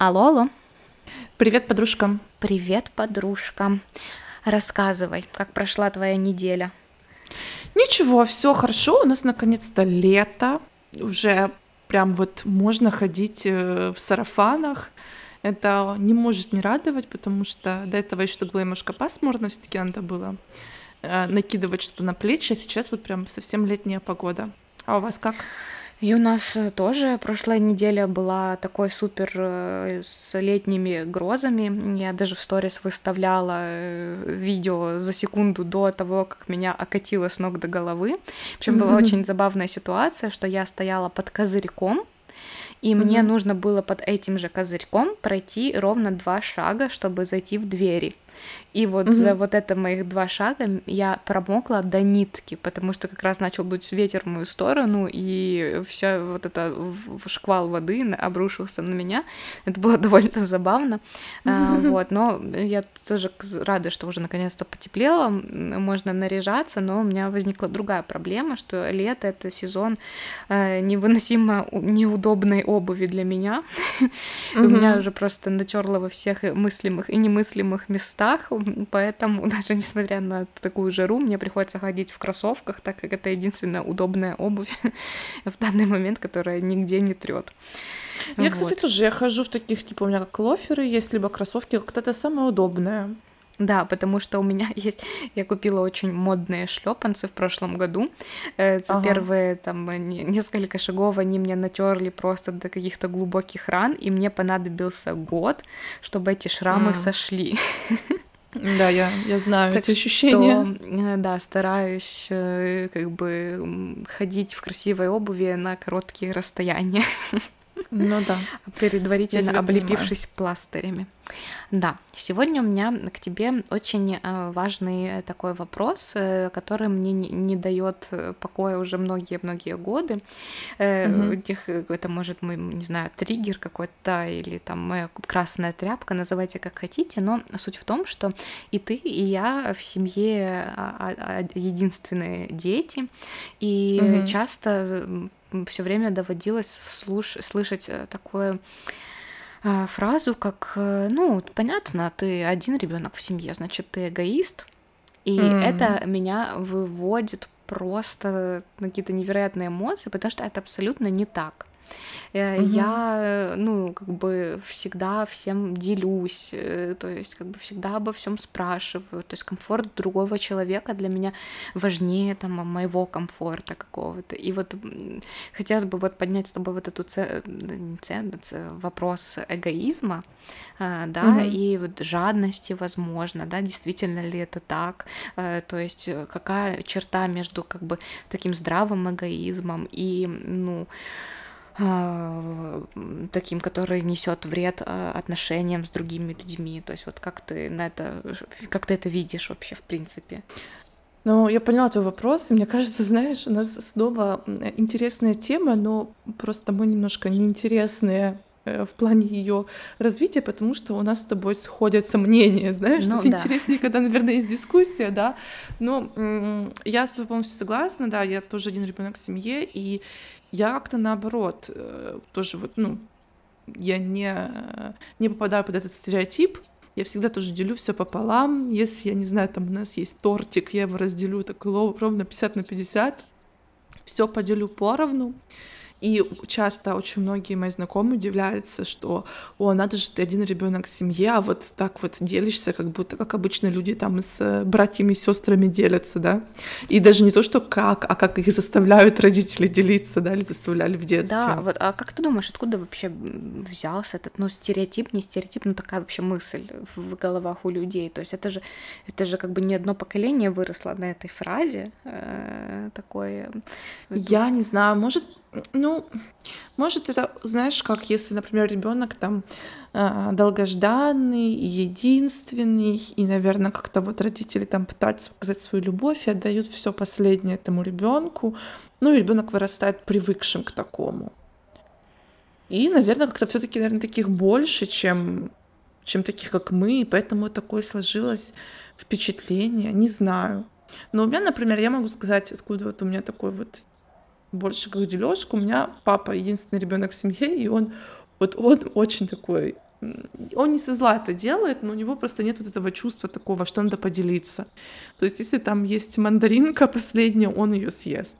Алло. Привет, подружка. Привет, подружка. Рассказывай, как прошла твоя неделя? Ничего, все хорошо. У нас наконец-то лето. Уже прям вот можно ходить в сарафанах. Это не может не радовать, потому что до этого еще было немножко пасмурно, все-таки надо было накидывать что-то на плечи, а сейчас вот прям совсем летняя погода. А у вас как? И у нас тоже прошлая неделя была такой супер с летними грозами. Я даже в сторис выставляла видео за секунду до того, как меня окатило с ног до головы. Причем была очень забавная ситуация, что я стояла под козырьком, и мне нужно было под этим же козырьком пройти ровно 2 шага, чтобы зайти в двери. И вот за вот это моих 2 шага я промокла до нитки, потому что как раз начал дуть ветер в мою сторону, и вся вот эта шквал воды обрушился на меня. Это было довольно забавно. Вот. Но я тоже рада, что уже наконец-то потеплело, можно наряжаться, но у меня возникла другая проблема, что лето — это сезон невыносимо неудобной обуви для меня. У меня уже просто натерло во всех мыслимых и немыслимых местах, поэтому даже несмотря на такую жару, мне приходится ходить в кроссовках, так как это единственная удобная обувь в данный момент, которая нигде не трёт. Я, кстати, тоже я хожу в таких, типа, у меня как лоферы есть, либо кроссовки, как это самое удобное. Да, потому что у меня есть... Я купила очень модные шлепанцы в прошлом году. Первые там несколько шагов они мне натерли просто до каких-то глубоких ран, и мне понадобился год, чтобы эти шрамы сошли. Да, я знаю так эти ощущения. Что, да, стараюсь как бы ходить в красивой обуви на короткие расстояния. Ну да. Предварительно облепившись пластырями. Да, сегодня у меня к тебе очень важный такой вопрос, который мне не дает покоя уже многие-многие годы. Это может, мой, не знаю, триггер какой-то или там моя красная тряпка, называйте как хотите, но суть в том, что и ты, и я в семье единственные дети, и часто все время доводилось слышать такое... фразу, как, ну, понятно, ты один ребенок в семье, значит, ты эгоист, и это меня выводит просто на какие-то невероятные эмоции, потому что это абсолютно не так. Я, ну, как бы всегда всем делюсь, то есть как бы всегда обо всем спрашиваю, то есть комфорт другого человека для меня важнее там моего комфорта какого-то. И вот хотелось бы вот поднять с тобой вот эту вопрос эгоизма, да, и вот жадности, возможно, да, действительно ли это так, то есть какая черта между как бы таким здравым эгоизмом и, ну, таким, который несет вред отношениям с другими людьми. То есть вот как ты это видишь вообще в принципе? Ну, я поняла твой вопрос, и мне кажется, знаешь, у нас снова интересная тема, но просто мы немножко неинтересные в плане ее развития, потому что у нас с тобой сходятся мнения, знаешь, ну, что да. Интереснее, когда, наверное, есть дискуссия, да, но я с тобой полностью согласна, да, я тоже один ребенок в семье, и я как-то наоборот тоже вот, ну, я не попадаю под этот стереотип, я всегда тоже делю все пополам, если, я не знаю, там у нас есть тортик, я его разделю так ровно 50/50, все поделю поровну. И часто очень многие мои знакомые удивляются, что, о, надо же, ты один ребенок в семье, а вот так вот делишься, как будто, как обычно люди там с братьями и сестрами делятся, да, и даже не то, что как, а как их заставляют родители делиться, да, или заставляли в детстве. Да, вот, а как ты думаешь, откуда вообще взялся этот, ну, стереотип, не стереотип, но такая вообще мысль в головах у людей, то есть это же как бы не одно поколение выросло на этой фразе такой. Я не знаю, может, это, знаешь, как если, например, ребенок там долгожданный, единственный, и, наверное, как-то вот родители там пытаются показать свою любовь и отдают все последнее этому ребенку, ну и ребенок вырастает привыкшим к такому. И, наверное, как-то все-таки, наверное, таких больше, чем таких, как мы, и поэтому такое сложилось впечатление, не знаю. Но у меня, например, я могу сказать, откуда вот у меня такой вот больше как делёжка. У меня папа единственный ребенок в семье, и он очень такой Он не со зла это делает, но у него просто нет вот этого чувства такого, что надо поделиться. То есть если там есть мандаринка последняя, он ее съест.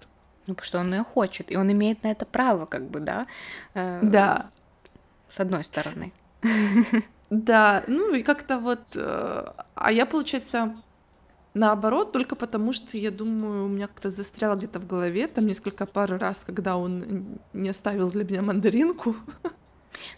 Ну, потому что он ее хочет, и он имеет на это право, как бы, да? Да. С одной стороны. Да, ну и как-то вот... А я, получается, наоборот, только потому что, я думаю, у меня как-то застряло где-то в голове, там несколько пар раз, когда он не оставил для меня мандаринку.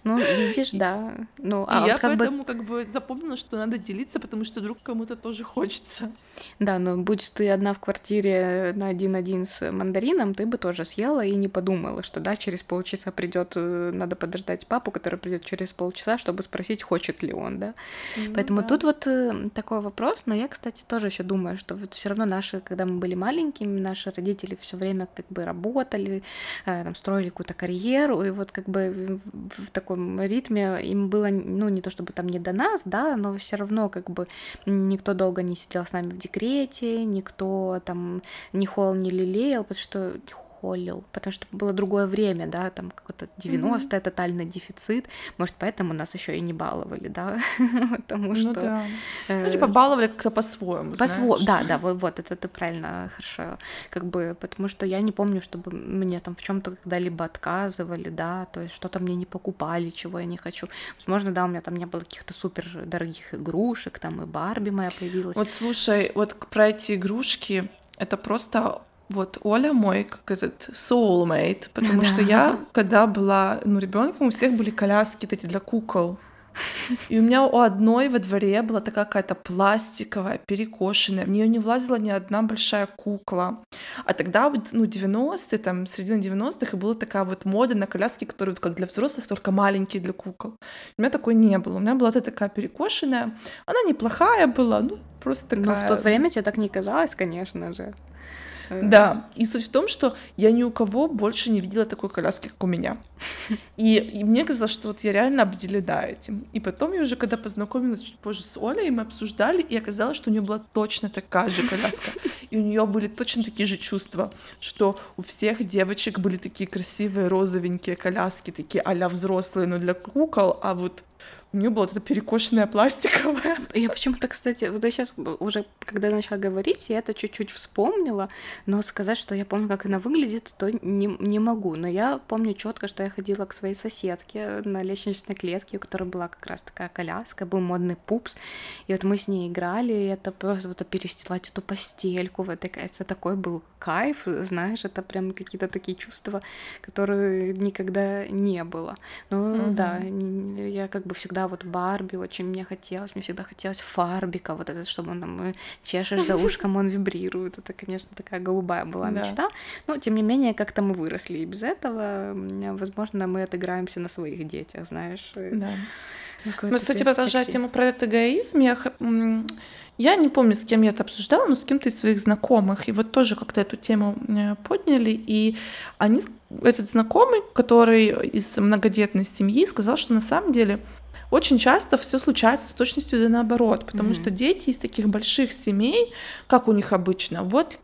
Ну, видишь, да. Ну, а я вот поэтому как бы запомнила, что надо делиться, потому что вдруг кому-то тоже хочется. Да, но будь ты одна в квартире на один-один с мандарином, ты бы тоже съела и не подумала, что да, через полчаса придет, надо подождать папу, который придет через полчаса, чтобы спросить, хочет ли он, да. Ну, поэтому да. Тут вот такой вопрос, но я, кстати, тоже еще думаю, что вот все равно наши, когда мы были маленькими, наши родители все время как бы работали, там, строили какую-то карьеру, и вот как бы в таком ритме им было, ну, не то чтобы там не до нас, да, но все равно как бы никто долго не сидел с нами в декрете, никто там не холил, не лелеял, потому что было другое время, да, там какое-то 90-е, тотальный дефицит, может, поэтому нас еще и не баловали, да, потому что... Ну, типа, баловали как-то по-своему, знаешь. Да, вот, это ты правильно, хорошо, как бы, потому что я не помню, чтобы мне там в чем-то когда-либо отказывали, да, то есть что-то мне не покупали, чего я не хочу. Возможно, да, у меня там не было каких-то супер дорогих игрушек, там и Барби моя появилась. Вот, слушай, вот про эти игрушки, это просто... Вот Оля мой, как этот soulmate, потому что я, когда была ребенком, у всех были коляски эти для кукол. И у меня у одной во дворе была такая какая-то пластиковая, перекошенная, в нее не влазила ни одна большая кукла. А тогда, ну, 90-е, там, середина 90-х, и была такая вот мода на коляски, которые вот как для взрослых, только маленькие для кукол. У меня такой не было. У меня была такая перекошенная, она неплохая была, ну, просто такая... Ну, в то время тебе так не казалось, конечно же. Да, и суть в том, что я ни у кого больше не видела такой коляски, как у меня. И мне казалось, что вот я реально обделена этим. И потом я уже, когда познакомилась чуть позже с Олей, мы обсуждали, и оказалось, что у нее была точно такая же коляска. И у нее были точно такие же чувства, что у всех девочек были такие красивые розовенькие коляски, такие а-ля взрослые, но для кукол, а вот... У нее была вот эта перекошенная пластиковая. Я почему-то, кстати, вот я сейчас уже, когда начала говорить, я это чуть-чуть вспомнила, но сказать, что я помню, как она выглядит, то не могу. Но я помню четко, что я ходила к своей соседке на лестничной клетке, у которой была как раз такая коляска, был модный пупс, и вот мы с ней играли, и это просто вот перестилать эту постельку, вот это такой был кайф, знаешь, это прям какие-то такие чувства, которые никогда не было. Ну да, я как бы всегда вот Барби очень мне всегда хотелось Фарбика, вот этот, чтобы он там чешешь за ушком, он вибрирует, это, конечно, такая голубая была мечта, но, тем не менее, как-то мы выросли, и без этого, возможно, мы отыграемся на своих детях, знаешь. Да. Ну, кстати, продолжая тему про этот эгоизм, я не помню, с кем я это обсуждала, но с кем-то из своих знакомых, и вот тоже как-то эту тему подняли, и они, этот знакомый, который из многодетной семьи, сказал, что на самом деле очень часто все случается с точностью да наоборот, потому что дети из таких больших семей, как у них обычно, вот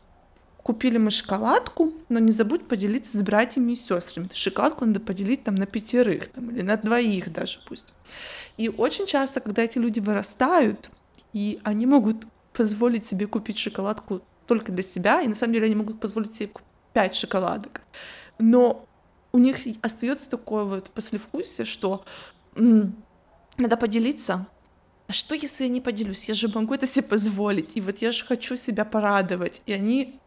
купили мы шоколадку, но не забудь поделиться с братьями и сестрами. Шоколадку надо поделить там на 5 там, или на 2 даже пусть. И очень часто, когда эти люди вырастают, и они могут позволить себе купить шоколадку только для себя, и на самом деле они могут позволить себе 5 шоколадок, но у них остается такое вот послевкусие, что... надо поделиться. А что, если я не поделюсь? Я же могу это себе позволить. И вот я же хочу себя порадовать. И они,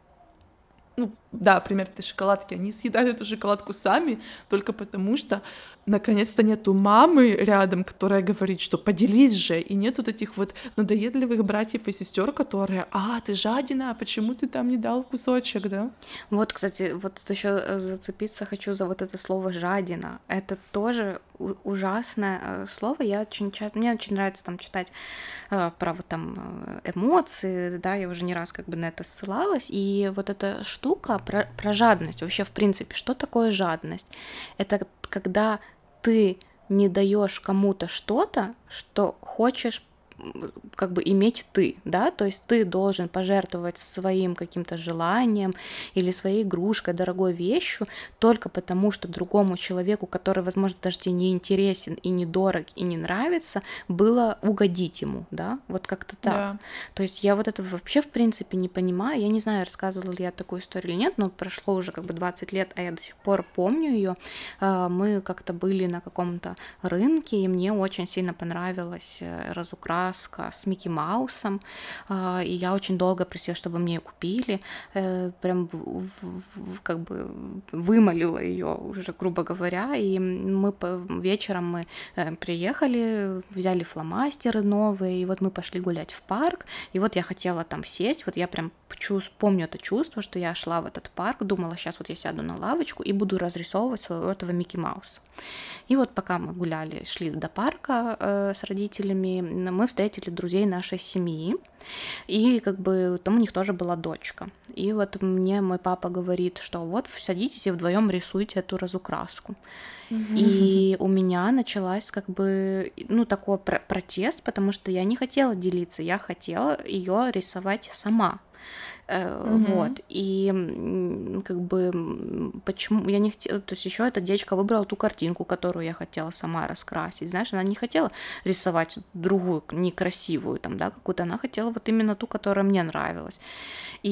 ну да, пример этой шоколадки, они съедают эту шоколадку сами, только потому что наконец-то нету мамы рядом, которая говорит, что поделись же. И нет вот этих вот надоедливых братьев и сестер, которые, ты жадина, почему ты там не дал кусочек, да? Вот, кстати, вот еще зацепиться хочу за вот это слово жадина. Это тоже ужасное слово. Я очень часто, мне очень нравится там читать про вот там эмоции, да, я уже не раз как бы на это ссылалась. И вот эта штука про жадность, вообще в принципе, что такое жадность? Это когда ты не даешь кому-то что-то, что хочешь как бы иметь ты, да, то есть ты должен пожертвовать своим каким-то желанием или своей игрушкой, дорогой вещью, только потому, что другому человеку, который, возможно, даже тебе не интересен и не дорог, и не нравится, было угодить ему, да, вот как-то так. Да. То есть я вот этого вообще, в принципе, не понимаю, я не знаю, рассказывала ли я такую историю или нет, но прошло уже как бы 20 лет, а я до сих пор помню ее. Мы как-то были на каком-то рынке, и мне очень сильно понравилась разукраска с Микки Маусом, и я очень долго просила, чтобы мне ее купили, прям как бы вымолила ее уже, грубо говоря, и мы вечером мы приехали, взяли фломастеры новые, и вот мы пошли гулять в парк, и вот я хотела там сесть, вот я прям помню это чувство, что я шла в этот парк, думала, сейчас вот я сяду на лавочку и буду разрисовывать своего этого Микки Мауса. И вот пока мы гуляли, шли до парка с родителями, мы встретили друзей нашей семьи, и как бы там у них тоже была дочка. И вот мне мой папа говорит, что вот садитесь и вдвоем рисуйте эту разукраску. Mm-hmm. И у меня началась как бы, ну, такой протест, потому что я не хотела делиться, я хотела ее рисовать сама. Mm-hmm. Вот, и как бы почему я не хотела, то есть еще эта девочка выбрала ту картинку, которую я хотела сама раскрасить, знаешь, она не хотела рисовать другую, некрасивую там, да, какую-то, она хотела вот именно ту, которая мне нравилась, и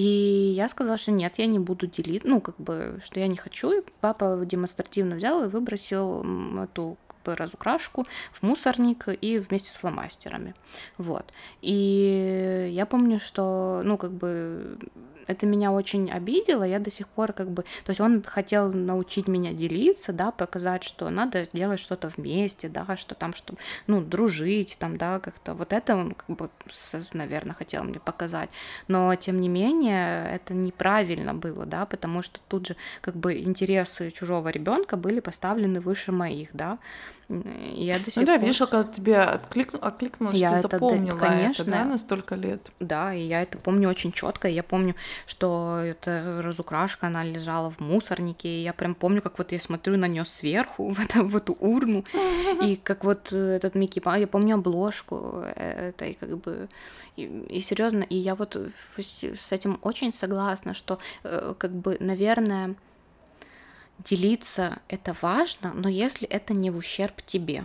я сказала, что нет, я не буду делить, ну, как бы, что я не хочу, и папа демонстративно взял и выбросил эту разукрашку в мусорник и вместе с фломастерами, вот, и я помню, что, ну, как бы, это меня очень обидело, я до сих пор, как бы, то есть он хотел научить меня делиться, да, показать, что надо делать что-то вместе, да, что там, что, ну, дружить, там, да, как-то, вот это он, как бы, наверное, хотел мне показать, но, тем не менее, это неправильно было, да, потому что тут же, как бы, интересы чужого ребенка были поставлены выше моих, да. Я до сих пор... видишь, когда тебе откликнулось, ты запомнила конечно, это, да, на столько лет. Да, и я это помню очень четко. Я помню, что эта разукрашка, она лежала в мусорнике, и я прям помню, как вот я смотрю на нее сверху, в эту урну, и как вот этот Микки, я помню обложку этой, как бы, и серьезно, и я вот с этим очень согласна, что, как бы, наверное... Делиться — это важно, но если это не в ущерб тебе.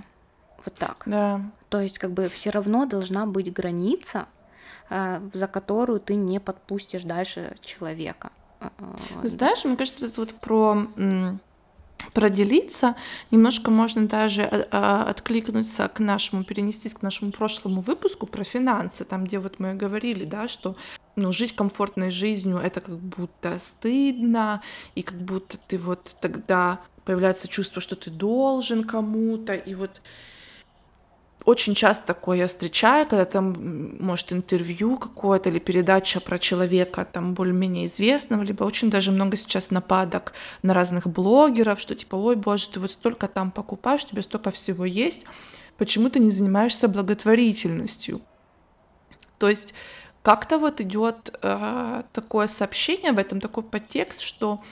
Вот так. Да. То есть как бы все равно должна быть граница, за которую ты не подпустишь дальше человека. Знаешь, мне кажется, это вот про делиться немножко можно даже откликнуться перенестись к нашему прошлому выпуску про финансы, там, где вот мы говорили, да, что жить комфортной жизнью — это как будто стыдно, и как будто ты вот тогда появляется чувство, что ты должен кому-то, и вот очень часто такое я встречаю, когда там, может, интервью какое-то или передача про человека там более-менее известного, либо очень даже много сейчас нападок на разных блогеров, что типа, ой, боже, ты вот столько там покупаешь, у тебя столько всего есть, почему ты не занимаешься благотворительностью? То есть как-то вот идет такое сообщение в этом, такой подтекст, что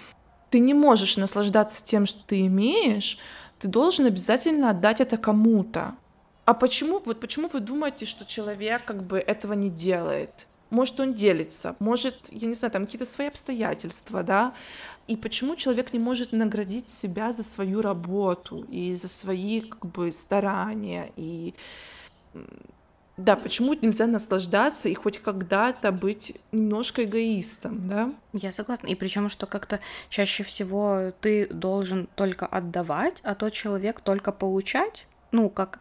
ты не можешь наслаждаться тем, что ты имеешь, ты должен обязательно отдать это кому-то. А почему вы думаете, что человек как бы этого не делает? Может, он делится, может, я не знаю, там какие-то свои обстоятельства, да? И почему человек не может наградить себя за свою работу и за свои как бы старания? И да, почему нельзя наслаждаться и хоть когда-то быть немножко эгоистом, да? Я согласна. И причем, что как-то чаще всего ты должен только отдавать, а тот человек только получать. Ну, как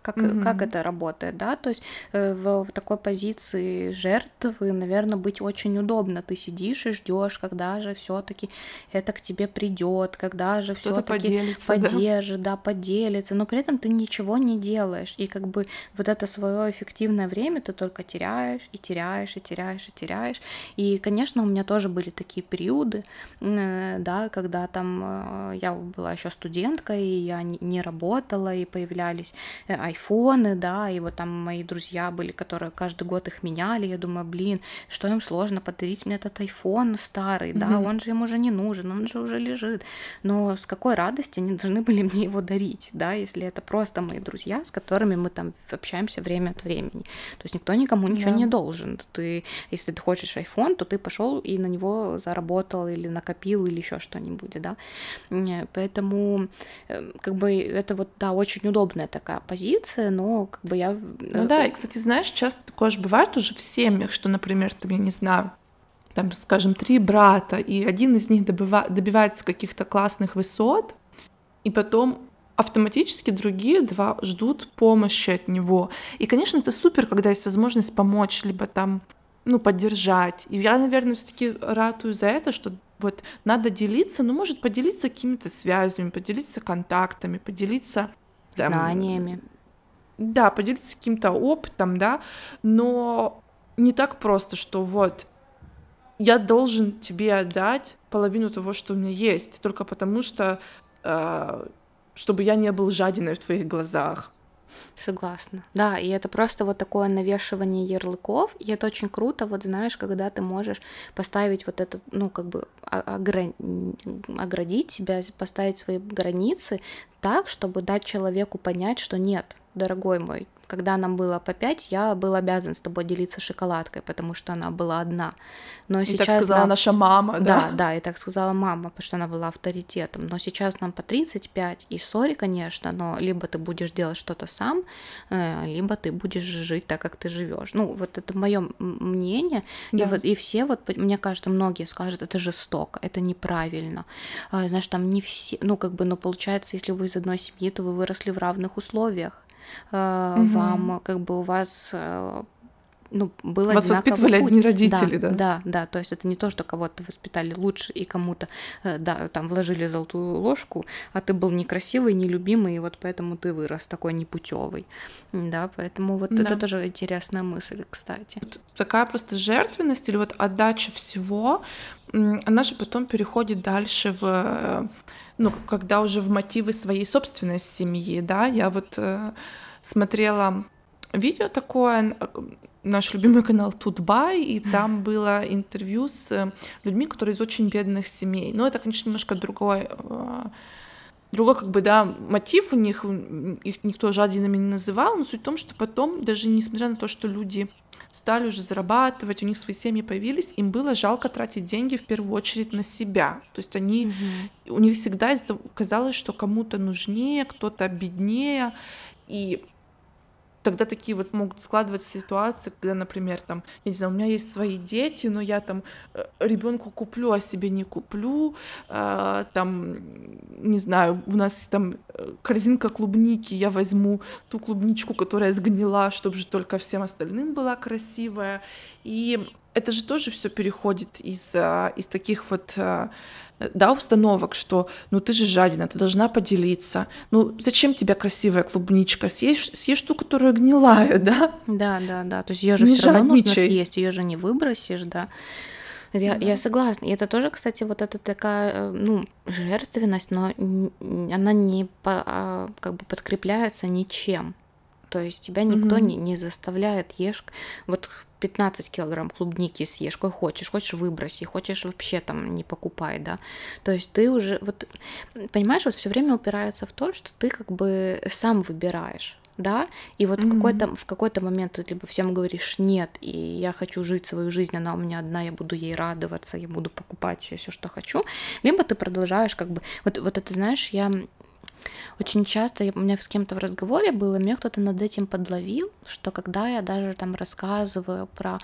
это работает, да, то есть в такой позиции жертвы, наверное, быть очень удобно. Ты сидишь и ждешь, когда же все-таки это к тебе придет, когда же все-таки поддержит, да, поделится, но при этом ты ничего не делаешь. И как бы вот это свое эффективное время ты только теряешь, и теряешь, и теряешь, и теряешь. И, конечно, у меня тоже были такие периоды, да, когда там я была еще студенткой, и я не работала, и появлялись айфоны, да, и вот там мои друзья были, которые каждый год их меняли, я думаю, блин, что им сложно подарить мне этот айфон старый, да, он же им уже не нужен, он же уже лежит, но с какой радости они должны были мне его дарить, да, если это просто мои друзья, с которыми мы там общаемся время от времени, то есть никто никому ничего не должен, ты, если ты хочешь айфон, то ты пошел и на него заработал или накопил или еще что-нибудь, да, поэтому как бы это вот, да, очень удобная такая позиция, но как бы я... Ну да, и, кстати, знаешь, часто такое же бывает уже в семьях, что, например, там, я не знаю, там, скажем, 3 брата, и один из них добивается каких-то классных высот, и потом автоматически другие 2 ждут помощи от него. И, конечно, это супер, когда есть возможность помочь, либо там, ну, поддержать. И я, наверное, все-таки ратую за это, что вот надо делиться, ну, может, поделиться какими-то связями, поделиться контактами, поделиться... Там, знаниями. Да, поделиться каким-то опытом, да, но не так просто, что вот я должен тебе отдать половину того, что у меня есть, только потому что, чтобы я не был жадиной в твоих глазах. Согласна. Да, и это просто вот такое навешивание ярлыков, и это очень круто, вот знаешь, когда ты можешь поставить вот это, ну, как бы оградить себя, поставить свои границы так, чтобы дать человеку понять, что нет, дорогой мой, когда нам было по 5, я был обязан с тобой делиться шоколадкой, потому что она была одна. Но и сейчас так сказала наша мама, да? Да, да, и так сказала мама, потому что она была авторитетом. Но сейчас нам по 35, и сори, конечно, но либо ты будешь делать что-то сам, либо ты будешь жить так, как ты живешь. Ну, вот это мое мнение, да. И, вот, и все, вот, мне кажется, многие скажут, это жестоко, это неправильно. Знаешь, там не все, ну, как бы, но получается, если вы из одной семьи, то вы выросли в равных условиях. Вам, как бы, у вас, ну, было вас воспитывали одни родители, да, да? Да, да, то есть это не то, что кого-то воспитали лучше и кому-то, да, там, вложили золотую ложку, а ты был некрасивый, нелюбимый, и вот поэтому ты вырос такой непутевый, да, поэтому вот да. Это тоже интересная мысль, кстати. Вот такая просто жертвенность или вот отдача всего, она же потом переходит дальше в... Ну, когда уже в мотивы своей собственной семьи, да, я вот смотрела видео такое, наш любимый канал Тутбай, и там было интервью с людьми, которые из очень бедных семей. Но это, конечно, немножко другой, как бы, да, мотив у них, их никто жадинами не называл, но суть в том, что потом, даже несмотря на то, что люди стали уже зарабатывать, у них свои семьи появились, им было жалко тратить деньги в первую очередь на себя. То есть они, у них всегда казалось, что кому-то нужнее, кто-то беднее, и тогда такие вот могут складываться ситуации, когда, например, там, я не знаю, у меня есть свои дети, но я там ребенку куплю, а себе не куплю, там, не знаю, у нас там корзинка клубники, я возьму ту клубничку, которая сгнила, чтобы же только всем остальным была красивая, и это же тоже все переходит из таких вот, да, установок, что ну ты же жадина, ты должна поделиться. Ну зачем тебе красивая клубничка? Съешь ту, которая гнилая, да? Да, да, да. То есть ее же все равно нужно съесть, ее же не выбросишь, да. Я согласна. И это тоже, кстати, вот эта такая, ну, жертвенность, но она не как бы подкрепляется ничем. То есть тебя никто не заставляет, ешь вот 15 килограмм клубники съешь, какой хочешь выброси, хочешь вообще там не покупай, да, то есть ты уже, вот, понимаешь, вот все время упирается в то, что ты как бы сам выбираешь, да, и вот в какой-то момент ты либо всем говоришь нет, и я хочу жить свою жизнь, она у меня одна, я буду ей радоваться, я буду покупать все, что хочу, либо ты продолжаешь как бы, вот это, знаешь, я... Очень часто у меня с кем-то в разговоре было, меня кто-то над этим подловил, что когда я даже там рассказываю про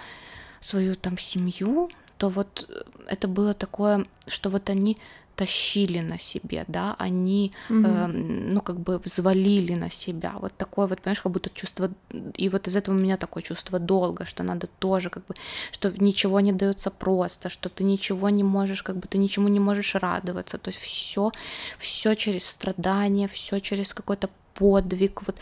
свою там семью, то вот это было такое, что вот они тащили на себе, да, они, ну, как бы взвалили на себя, вот такое вот, понимаешь, как будто чувство, и вот из этого у меня такое чувство долга, что надо тоже, как бы, что ничего не дается просто, что ты ничего не можешь, как бы, ты ничему не можешь радоваться, то есть все через страдания, все через какой-то подвиг, вот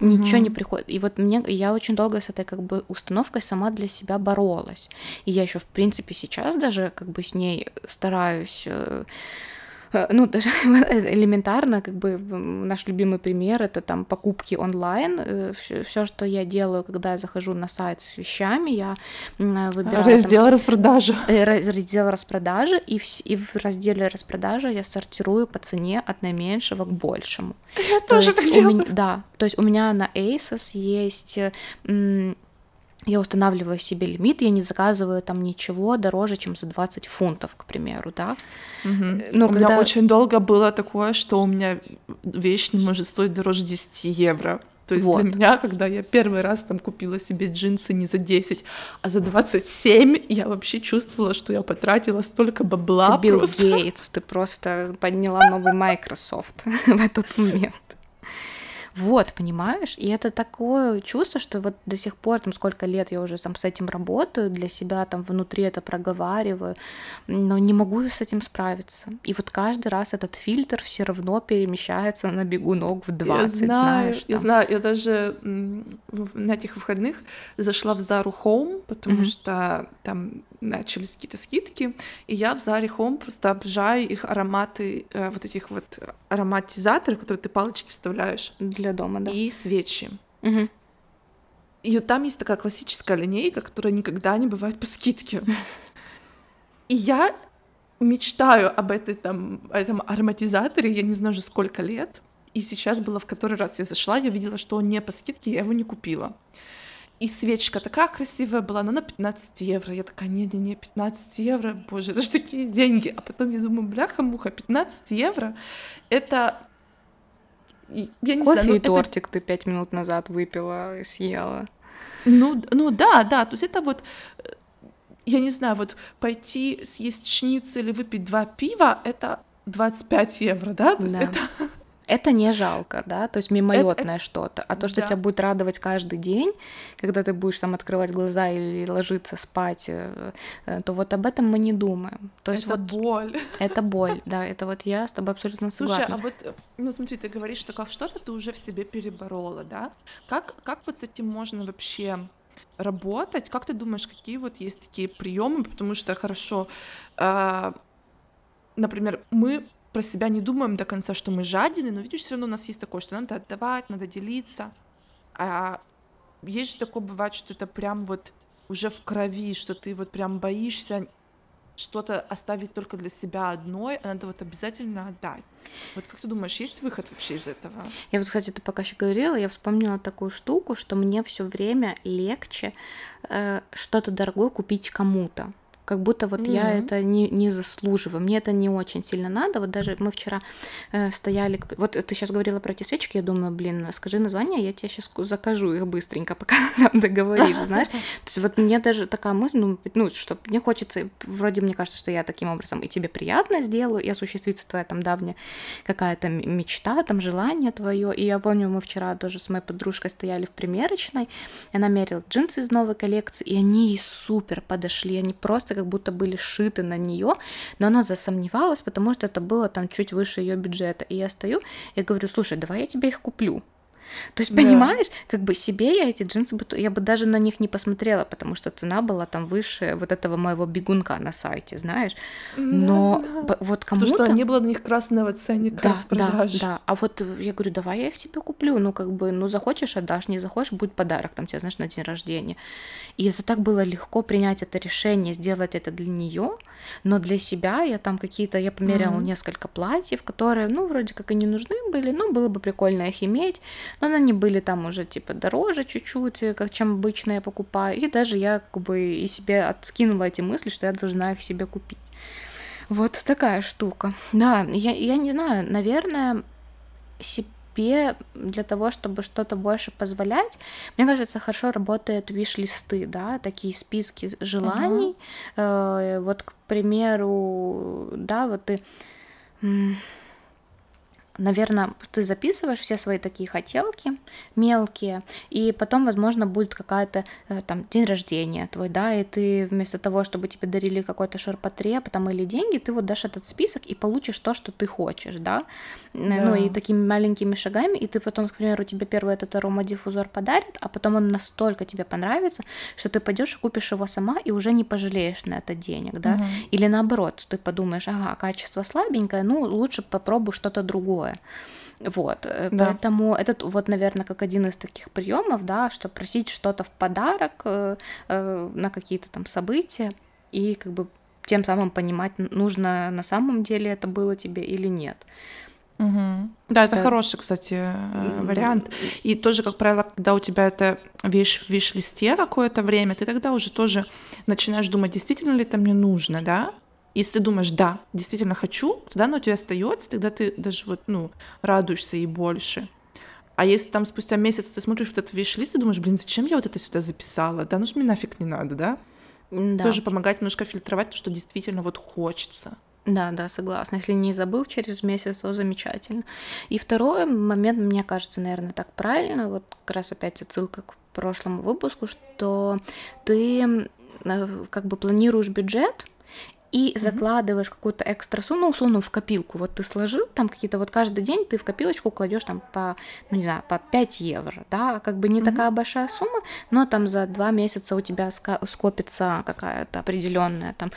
ничего не приходит. И вот я очень долго с этой, как бы, установкой сама для себя боролась. И я еще, в принципе, сейчас даже, как бы, с ней стараюсь ну, даже элементарно, как бы наш любимый пример, это там покупки онлайн. Все, что я делаю, когда я захожу на сайт с вещами, я выбираю... Раздел распродажи. Раздел распродажи, и в разделе распродажи я сортирую по цене от наименьшего к большему. Я тоже так делаю. Да, то есть у меня на ASOS есть... Я устанавливаю себе лимит, я не заказываю там ничего дороже, чем за 20 фунтов, к примеру, да. Угу. Но у меня очень долго было такое, что у меня вещь не может стоить дороже 10 евро. То есть вот. Для меня, когда я первый раз там купила себе джинсы не за 10, а за 27, я вообще чувствовала, что я потратила столько бабла. Ты просто... Билл Гейтс, ты просто подняла новый Microsoft в этот момент. Вот, понимаешь? И это такое чувство, что вот до сих пор, там, сколько лет я уже там с этим работаю, для себя там внутри это проговариваю, но не могу с этим справиться. И вот каждый раз этот фильтр все равно перемещается на бегунок в 20, я знаю, знаешь? Я знаю, я даже на этих выходных зашла в Zara Home, потому что там начались какие-то скидки, и я в Zara Home просто обожаю их ароматы, вот этих вот ароматизаторов, которые ты палочки вставляешь. Для дома, да. И свечи. Угу. И вот там есть такая классическая линейка, которая никогда не бывает по скидке. И я мечтаю об этой, там, этом ароматизаторе, я не знаю уже сколько лет, и сейчас было в который раз я зашла, я видела, что он не по скидке, я его не купила. И свечка такая красивая была, но на 15 евро. Я такая, не-не-не, 15 евро, боже, это же такие деньги. А потом я думаю, бляха-муха, 15 евро — это... Я не кофе знаю, и тортик ты 5 минут назад выпила и съела. Ну да, да, то есть это вот, я не знаю, вот пойти съесть шницель или выпить 2 пива, это 25 евро, да? То есть да. Это не жалко, да, то есть мимолетное что-то, а то, что да. тебя будет радовать каждый день, когда ты будешь там открывать глаза или ложиться спать, то вот об этом мы не думаем. То есть это вот боль. Это боль, да, это вот я с тобой абсолютно согласна. Слушай, а вот, ну смотри, ты говоришь, что как что-то ты уже в себе переборола, да? Как вот с этим можно вообще работать? Как ты думаешь, какие вот есть такие приемы? Потому что хорошо, например, мы про себя не думаем до конца, что мы жадины, но, видишь, все равно у нас есть такое, что надо отдавать, надо делиться. А есть же такое, бывает, что это прям вот уже в крови, что ты вот прям боишься что-то оставить только для себя одной, а надо вот обязательно отдать. Вот как ты думаешь, есть выход вообще из этого? Я вот, кстати, ты пока еще говорила, я вспомнила такую штуку, что мне все время легче что-то дорогое купить кому-то. Как будто вот я это не заслуживаю, мне это не очень сильно надо. Вот даже мы вчера стояли... Вот ты сейчас говорила про эти свечки, я думаю, блин, скажи название, я тебе сейчас закажу их быстренько, пока там договоришь, знаешь. То есть вот мне даже такая мысль, ну, что мне хочется... Вроде мне кажется, что я таким образом и тебе приятно сделаю, и осуществится твоя там давняя какая-то мечта, там желание твое. И я помню, мы вчера тоже с моей подружкой стояли в примерочной, она мерила джинсы из новой коллекции, и они ей супер подошли, они просто как будто были сшиты на нее, но она засомневалась, потому что это было там чуть выше ее бюджета. И я стою и говорю, слушай, давай я тебе их куплю. То есть, понимаешь, как бы себе я эти джинсы, я бы даже на них не посмотрела, потому что цена была там выше вот этого моего бегунка на сайте, знаешь, но вот кому-то... Потому что не было на них красного ценника распродажи. Да, да, а вот я говорю, давай я их тебе куплю, ну как бы, ну захочешь отдашь, не захочешь, будет подарок там тебе, знаешь, на день рождения. И это так было легко принять это решение, сделать это для нее, но для себя я там какие-то, я померяла несколько платьев, которые, ну вроде как и не нужны были, но было бы прикольно их иметь, но они были там уже, типа, дороже чуть-чуть, чем обычно я покупаю, и даже я, как бы, и себе откинула эти мысли, что я должна их себе купить. Вот такая штука. Да, я не знаю, наверное, себе для того, чтобы что-то больше позволять, мне кажется, хорошо работают виш-листы, да, такие списки желаний. Вот, к примеру, да, вот ты... наверное, ты записываешь все свои такие хотелки мелкие, и потом, возможно, будет какая-то там день рождения твой, да, и ты вместо того, чтобы тебе дарили какой-то ширпотреб там или деньги, ты вот дашь этот список и получишь то, что ты хочешь, да, ну и такими маленькими шагами, и ты потом, к примеру, тебе первый этот аромадиффузор подарит, а потом он настолько тебе понравится, что ты пойдешь и купишь его сама и уже не пожалеешь на это денег, да, или наоборот, ты подумаешь, ага, качество слабенькое, ну лучше попробуй что-то другое. Вот, да. Поэтому этот вот, наверное, как один из таких приемов, да, что просить что-то в подарок на какие-то там события и как бы тем самым понимать, нужно на самом деле это было тебе или нет. Угу. Да, это хороший, кстати, вариант. И тоже, как правило, когда у тебя это вещь в виш-листе какое-то время, ты тогда уже тоже начинаешь думать, действительно ли это мне нужно, да? Если ты думаешь, да, действительно хочу, тогда оно у тебя остается, тогда ты даже вот, ну, радуешься и больше. А если там спустя месяц ты смотришь вот этот виш-лист и думаешь, блин, зачем я вот это сюда записала? Да, ну ж мне нафиг не надо, да? Да. Тоже помогать немножко фильтровать то, что действительно вот хочется. Да, да, согласна. Если не забыл через месяц, то замечательно. И второй момент, мне кажется, наверное, так правильно, вот как раз опять отсылка к прошлому выпуску, что ты как бы планируешь бюджет, и закладываешь какую-то экстра сумму, условно, в копилку. Вот ты сложил там какие-то, вот каждый день ты в копилочку кладешь там по, ну не знаю, по 5 евро, да, как бы не такая большая сумма, но там за 2 месяца у тебя скопится какая-то определенная там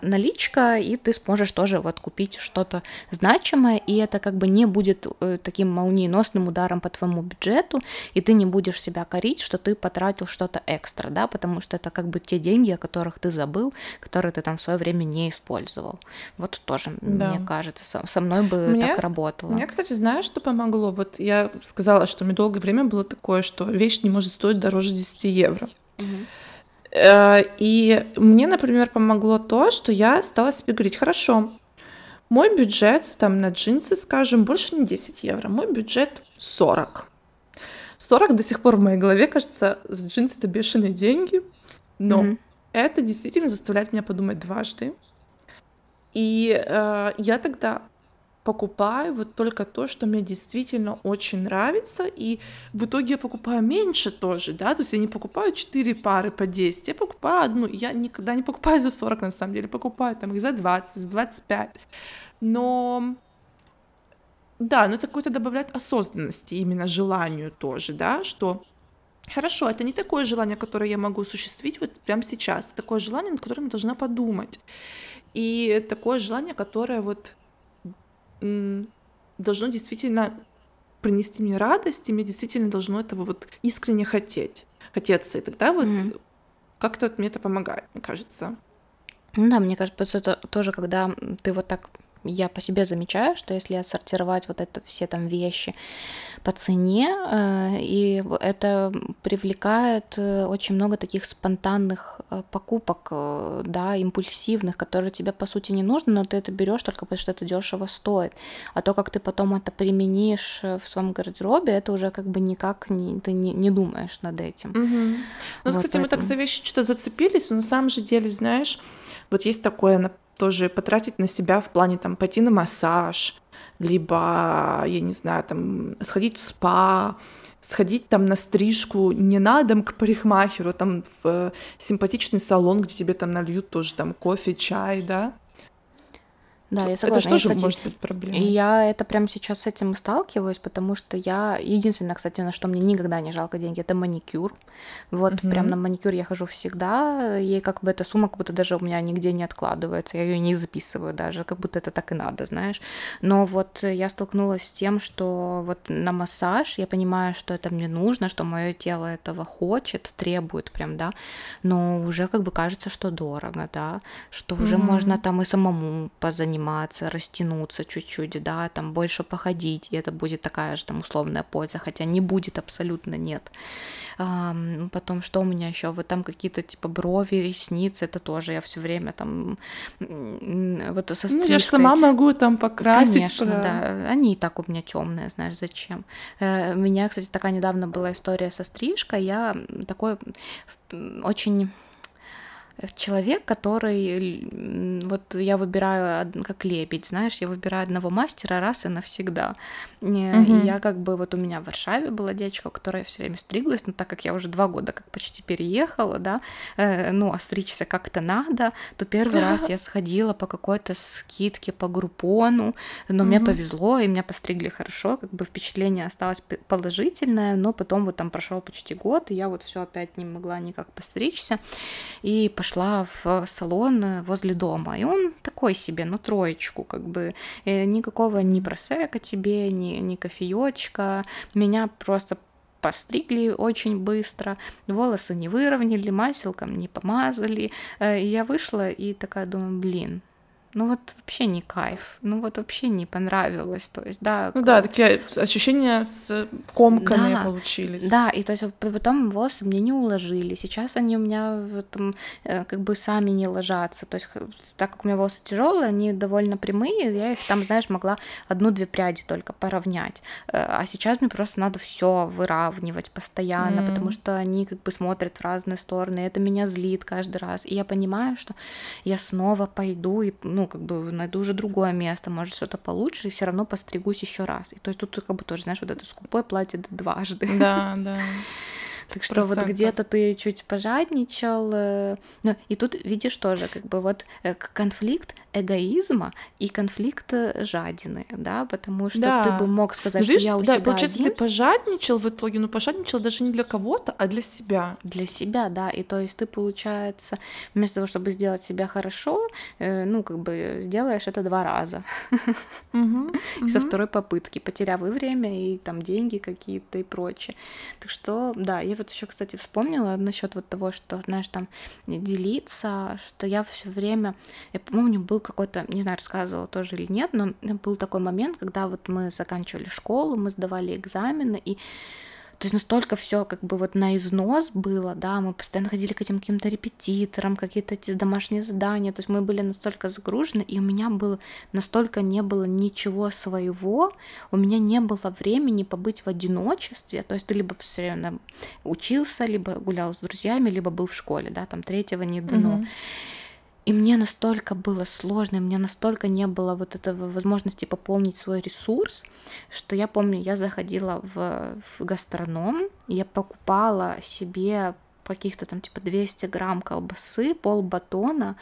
наличка, и ты сможешь тоже вот купить что-то значимое, и это как бы не будет таким молниеносным ударом по твоему бюджету, и ты не будешь себя корить, что ты потратил что-то экстра, да, потому что это как бы те деньги, о которых ты забыл, которые ты там в свое время не использовал. Вот тоже, да, мне кажется, со мной бы так работало. Мне, кстати, знаешь, что помогло? Вот я сказала, что мне долгое время было такое, что вещь не может стоить дороже 10 евро. И мне, например, помогло то, что я стала себе говорить, хорошо, мой бюджет там на джинсы, скажем, больше не 10 евро, мой бюджет 40. 40 до сих пор в моей голове, кажется, с джинсы-то бешеные деньги, но... Это действительно заставляет меня подумать дважды. И я тогда покупаю вот только то, что мне действительно очень нравится. И в итоге я покупаю меньше тоже, да. То есть я не покупаю 4 пары по 10, я покупаю одну. Я никогда не покупаю за 40, на самом деле. Покупаю там их за 20, за 25. Но... Да, но это какое-то добавляет осознанности, именно желанию тоже, да, что... Хорошо, это не такое желание, которое я могу осуществить вот прямо сейчас. Это такое желание, над которым я должна подумать. И такое желание, которое вот должно действительно принести мне радость, и мне действительно должно этого вот искренне хотеться. И тогда вот как-то вот мне это помогает, мне кажется. Ну да, мне кажется, это тоже, когда ты вот так... Я по себе замечаю, что если отсортировать вот это все там вещи по цене, и это привлекает очень много таких спонтанных покупок, да, импульсивных, которые тебе по сути не нужны, но ты это берешь только потому, что это дешево стоит. А то, как ты потом это применишь в своем гардеробе, это уже как бы никак ты не думаешь над этим. Ну, вот кстати, поэтому мы так за вещи что-то зацепились, но на самом же деле, знаешь, вот есть такое... тоже потратить на себя в плане там пойти на массаж, либо, я не знаю, там сходить в спа, сходить там на стрижку не на дом к парикмахеру, там в симпатичный салон, где тебе там нальют тоже там кофе, чай, да. Да, я согласна. Это же тоже, кстати, может быть проблема. Я это прямо сейчас с этим и сталкиваюсь, потому что я... Единственное, кстати, на что мне никогда не жалко деньги, это маникюр. Вот прям на маникюр я хожу всегда, и как бы эта сумма как будто даже у меня нигде не откладывается, я ее не записываю даже, как будто это так и надо, знаешь. Но вот я столкнулась с тем, что вот на массаж я понимаю, что это мне нужно, что мое тело этого хочет, требует прям, да, но уже как бы кажется, что дорого, да, что уже можно там и самому позаниматься, растянуться чуть-чуть, да, там больше походить, и это будет такая же там условная польза, хотя не будет абсолютно, нет. Потом, что у меня еще, вот там какие-то типа брови, ресницы, это тоже я все время там вот со стрижкой. Ну, я же сама могу там покрасить. Конечно, да, они и так у меня темные, знаешь, зачем. У меня, кстати, такая недавно была история со стрижкой, я такой очень... человек, который, вот я выбираю, как лебедь, знаешь, я выбираю одного мастера раз и навсегда. И я как бы, вот у меня в Варшаве была девочка, которая все время стриглась, но так как я уже 2 года как почти переехала, да, ну, а стричься как-то надо, то первый раз я сходила по какой-то скидке, по группону, но мне повезло, и меня постригли хорошо, как бы впечатление осталось положительное, но потом вот там прошел почти год, и я вот все опять не могла никак постричься, и пошла в салон возле дома, и он такой себе, ну, троечку, как бы, никакого ни просека тебе, ни кофеечка, меня просто постригли очень быстро, волосы не выровняли, маселком не помазали, и я вышла и такая думаю, блин, ну вот вообще не кайф, ну вот вообще не понравилось, то есть, да. Ну да, такие ощущения с комками получились. Да, и то есть потом волосы мне не уложили, сейчас они у меня в этом, как бы сами не ложатся, то есть так как у меня волосы тяжелые, они довольно прямые, я их там, знаешь, могла 1-2 пряди только поравнять, а сейчас мне просто надо все выравнивать постоянно, потому что они как бы смотрят в разные стороны, это меня злит каждый раз, и я понимаю, что я снова пойду и ну, как бы найду уже другое место, может, что-то получше, и все равно постригусь еще раз. И то есть тут как бы тоже, знаешь, вот это скупое платье дважды. Да, да. Так что вот где-то ты чуть пожадничал. Ну, и тут видишь тоже как бы вот конфликт эгоизма и конфликт жадины, да, потому что ты бы мог сказать, что я у себя один. Да, получается, ты пожадничал в итоге, но пожадничал даже не для кого-то, а для себя. Для себя, да, и то есть ты, получается, вместо того, чтобы сделать себя хорошо, ну, как бы сделаешь это 2 раза. И со второй попытки, потеряв и время, и там деньги какие-то и прочее. Так что, да, я вот еще, кстати, вспомнила насчет вот того, что, знаешь, там делиться, что я все время, я помню, был какой-то, не знаю, рассказывала тоже или нет, но был такой момент, когда вот мы заканчивали школу, мы сдавали экзамены, и то есть настолько все как бы вот на износ было, да, мы постоянно ходили к этим каким-то репетиторам, какие-то эти домашние задания, то есть мы были настолько загружены, и у меня было настолько не было ничего своего, у меня не было времени побыть в одиночестве, то есть ты либо постоянно учился, либо гулял с друзьями, либо был в школе, да, там 3-го не дано. И мне настолько было сложно, и мне настолько не было вот этого возможности пополнить свой ресурс, что я помню, я заходила в гастроном, я покупала себе каких-то там типа 200 грамм колбасы, полбатона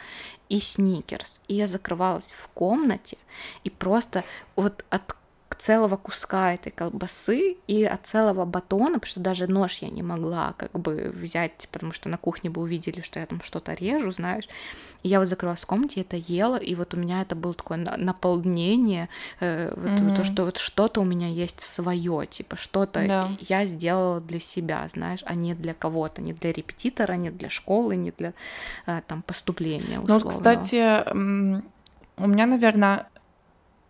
и сникерс. И я закрывалась в комнате, и просто вот от целого куска этой колбасы и от целого батона, потому что даже нож я не могла как бы взять, потому что на кухне бы увидели, что я там что-то режу, знаешь. И я вот закрылась в комнате, это ела, и вот у меня это было такое наполнение, то, что вот что-то у меня есть свое, типа что-то я сделала для себя, знаешь, а не для кого-то, не для репетитора, не для школы, не для там поступления условно. Ну вот, кстати, у меня, наверное,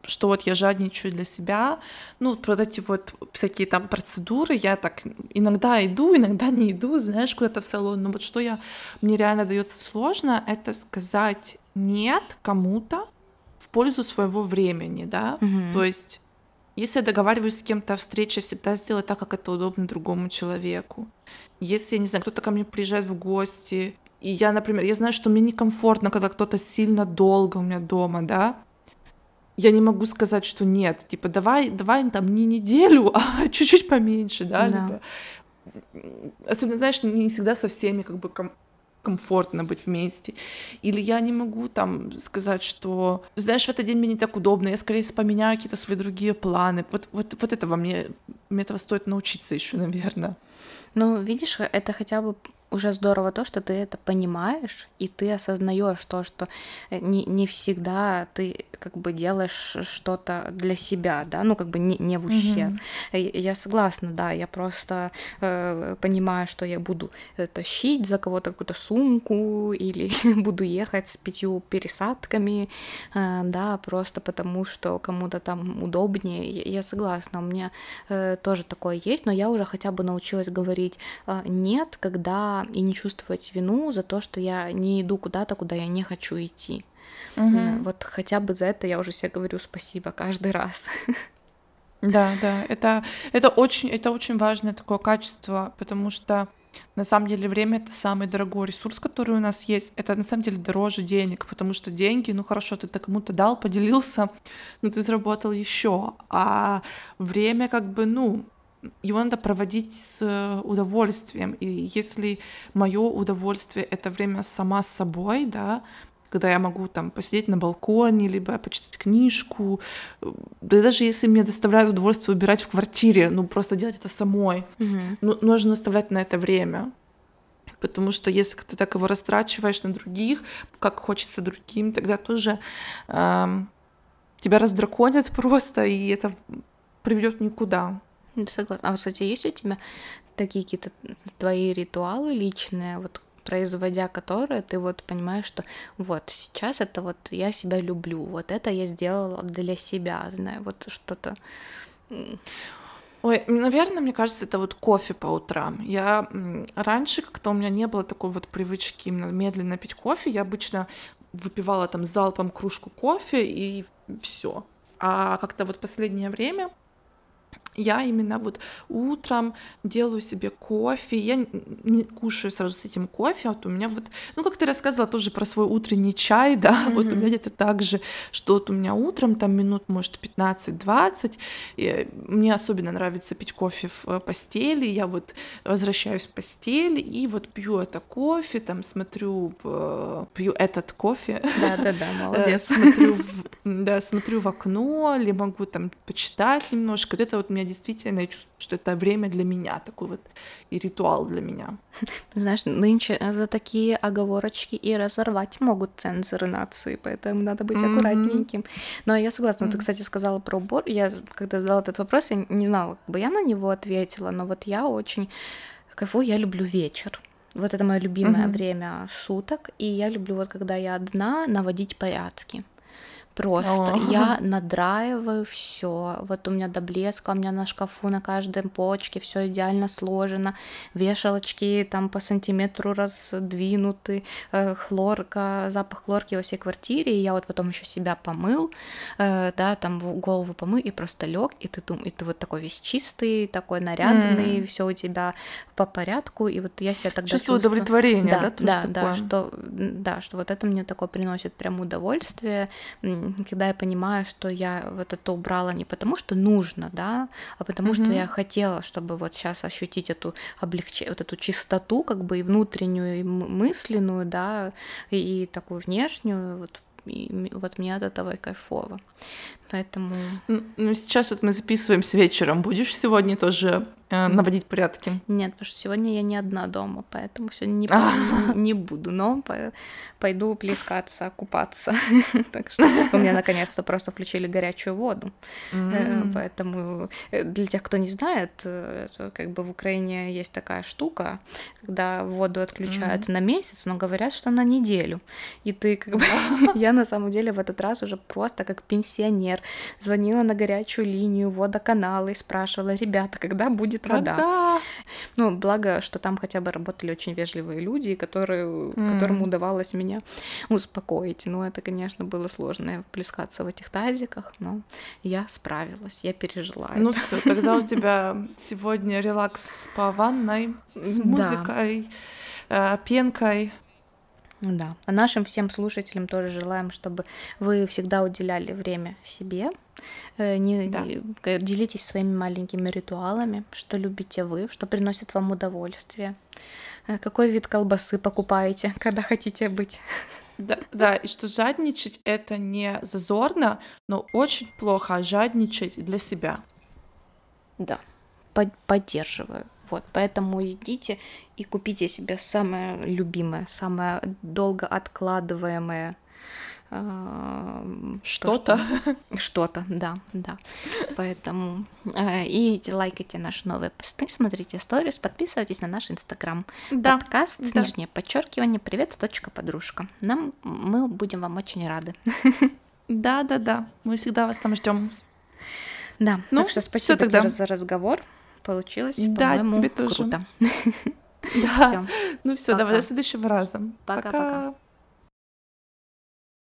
что вот я жадничаю для себя, ну, вот эти вот всякие там процедуры, я так иногда иду, иногда не иду, знаешь, куда-то в салон, но вот что мне реально дается сложно, это сказать «нет» кому-то в пользу своего времени, да, то есть если я договариваюсь с кем-то о встрече, всегда сделаю так, как это удобно другому человеку, если, я не знаю, кто-то ко мне приезжает в гости, и я, например, я знаю, что мне некомфортно, когда кто-то сильно долго у меня дома, да, я не могу сказать, что нет, типа, давай там не неделю, а чуть-чуть поменьше, да, либо. Особенно, знаешь, не всегда со всеми как бы комфортно быть вместе, или я не могу там сказать, что, знаешь, в этот день мне не так удобно, я скорее поменяю какие-то свои другие планы, вот этого мне этого стоит научиться еще, наверное. Ну, видишь, это хотя бы уже здорово то, что ты это понимаешь, и ты осознаешь то, что не всегда ты как бы делаешь что-то для себя, да, ну как бы не в ущерб. Я согласна, да, я просто понимаю, что я буду тащить за кого-то какую-то сумку или буду ехать с 5 пересадками, да, просто потому что кому-то там удобнее. Я согласна, у меня тоже такое есть, но я уже хотя бы научилась говорить «нет», когда и не чувствовать вину за то, что я не иду куда-то, куда я не хочу идти. Вот хотя бы за это я уже себе говорю спасибо каждый раз. Да, это очень важное такое качество, потому что На самом деле время — это самый дорогой ресурс, который у нас есть. Это на самом деле дороже денег, потому что деньги, ну хорошо, ты кому-то дал, поделился, но ты заработал еще. А время его надо проводить с удовольствием. И если мое удовольствие — это время сама с собой, да, когда я могу посидеть на балконе, либо почитать книжку, да даже если мне доставляет удовольствие убирать в квартире, просто делать это самой, нужно оставлять на это время. Потому что если ты так его растрачиваешь на других, как хочется другим, тогда тоже тебя раздраконят просто, и это приведет никуда. Согласна. А, кстати, есть у тебя такие какие-то твои ритуалы личные, производя которые, ты понимаешь, что сейчас это я себя люблю, это я сделала для себя, знаю, что-то... Ой, наверное, мне кажется, это кофе по утрам. Я раньше у меня не было такой привычки именно медленно пить кофе, я обычно выпивала залпом кружку кофе и все. А последнее время я именно утром делаю себе кофе, я не кушаю сразу с этим кофе, у меня как ты рассказывала тоже про свой утренний чай, да, у меня где-то так же, что у меня утром минут, может, 15-20, и мне особенно нравится пить кофе в постели, я возвращаюсь в постель и пью это кофе, пью этот кофе. Да-да-да, молодец. Смотрю в окно, или могу почитать немножко, это у меня действительно, я чувствую, что это время для меня, такой и ритуал для меня. Знаешь, нынче за такие оговорочки и разорвать могут цензоры нации, поэтому надо быть аккуратненьким. Но я согласна, ты, кстати, сказала про убор, я когда задала этот вопрос, я не знала, я на него ответила, но я очень кайфую, я люблю вечер. Это мое любимое время суток, и я люблю, когда я одна, наводить порядки. Просто я надраиваю все. У меня до блеска, у меня на шкафу на каждой полочке все идеально сложено, вешалочки по сантиметру раздвинуты, хлорка, запах хлорки во всей квартире. И я потом еще себя помыл, голову помыл и просто лег, и ты думаешь, и ты такой весь чистый, такой нарядный, все у тебя по порядку. И я себя тогда чувствую удовлетворение, что это мне такое приносит прям удовольствие. Когда я понимаю, что я это убрала не потому, что нужно, да, а потому что я хотела, чтобы сейчас ощутить эту эту чистоту, и внутреннюю, и мысленную, да, и такую внешнюю, и мне от этого и кайфово. Поэтому... сейчас мы записываемся вечером. Будешь сегодня тоже наводить порядки? Нет, потому что сегодня я не одна дома, поэтому сегодня не буду, но пойду плескаться, купаться. Так что у меня наконец-то просто включили горячую воду. Поэтому для тех, кто не знает, в Украине есть такая штука, когда воду отключают на месяц, но говорят, что на неделю. И ты Я на самом деле в этот раз уже просто как пенсионер звонила на горячую линию водоканала и спрашивала: ребята, когда будет вода? Благо, что там хотя бы работали очень вежливые люди, которым удавалось меня успокоить. Это, конечно, было сложно плескаться в этих тазиках, но я справилась, я пережила это. Все, тогда у тебя сегодня релакс с ванной, с музыкой, пенкой. Да, а нашим всем слушателям тоже желаем, чтобы вы всегда уделяли время себе, делитесь своими маленькими ритуалами, что любите вы, что приносит вам удовольствие, какой вид колбасы покупаете, когда хотите быть. Да, и что жадничать — это не зазорно, но очень плохо жадничать для себя. Да, поддерживаю. Поэтому идите и купите себе самое любимое, самое долго откладываемое что-то, да. Поэтому и лайкайте наши новые посты, смотрите сторис, подписывайтесь на наш Инстаграм. Да. Подкаст, _ привет.подружка. Мы будем вам очень рады. Да. Мы всегда вас там ждем. Да. Так что спасибо тебе за разговор. Получилось, по-моему, тебе тоже круто. Да. Всё. Давай до следующего раза. Пока-пока.